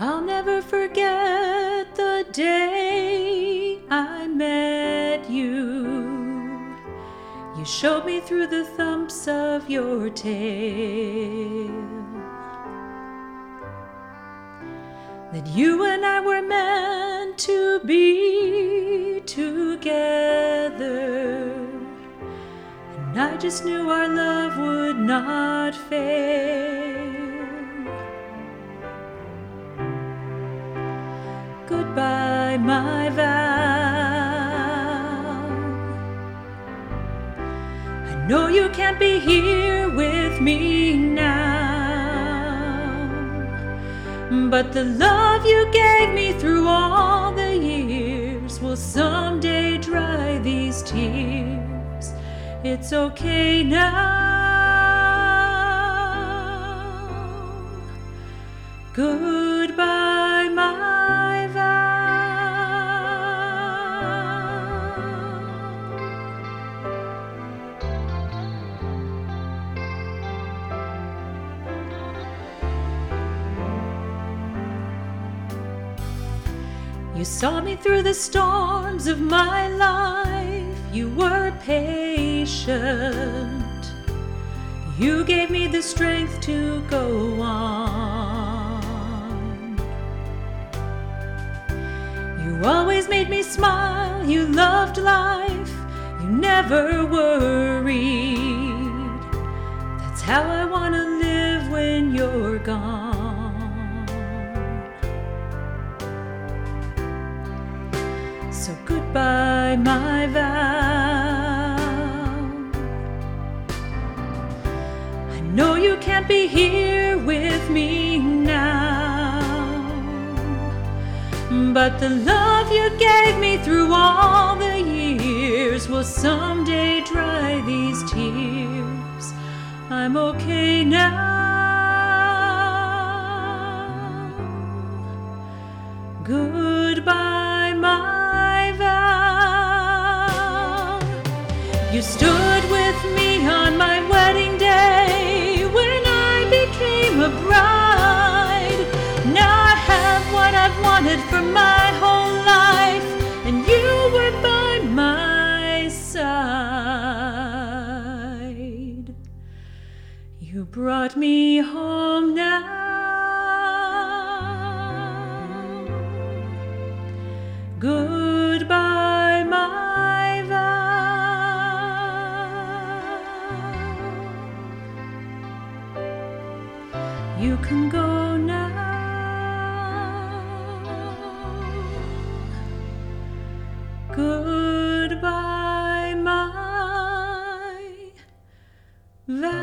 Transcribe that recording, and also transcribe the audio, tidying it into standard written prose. I'll never forget the day I met you. You showed me through the thumps of your tail that you and I were meant to be together, and I just knew our love would not fail. Goodbye, my vow. I know you can't be here with me now, but the love you gave me through all the years will someday dry these tears. It's okay now. Goodbye, my vow. You saw me through the storms of my life. You were patient. You gave me the strength to go on. You always made me smile. You loved life. You never worried. That's how I want to live when you're gone. So goodbye, my vow. I know you can't be here with me now, but the love you gave me through all the years will someday dry these tears. I'm okay now. Goodbye, my vow. You stood with me on my wedding day when I became a bride. Now I have what I've wanted for my whole life, and you were by my side. You brought me home now. Goodbye, my You can go now. Goodbye, my vow.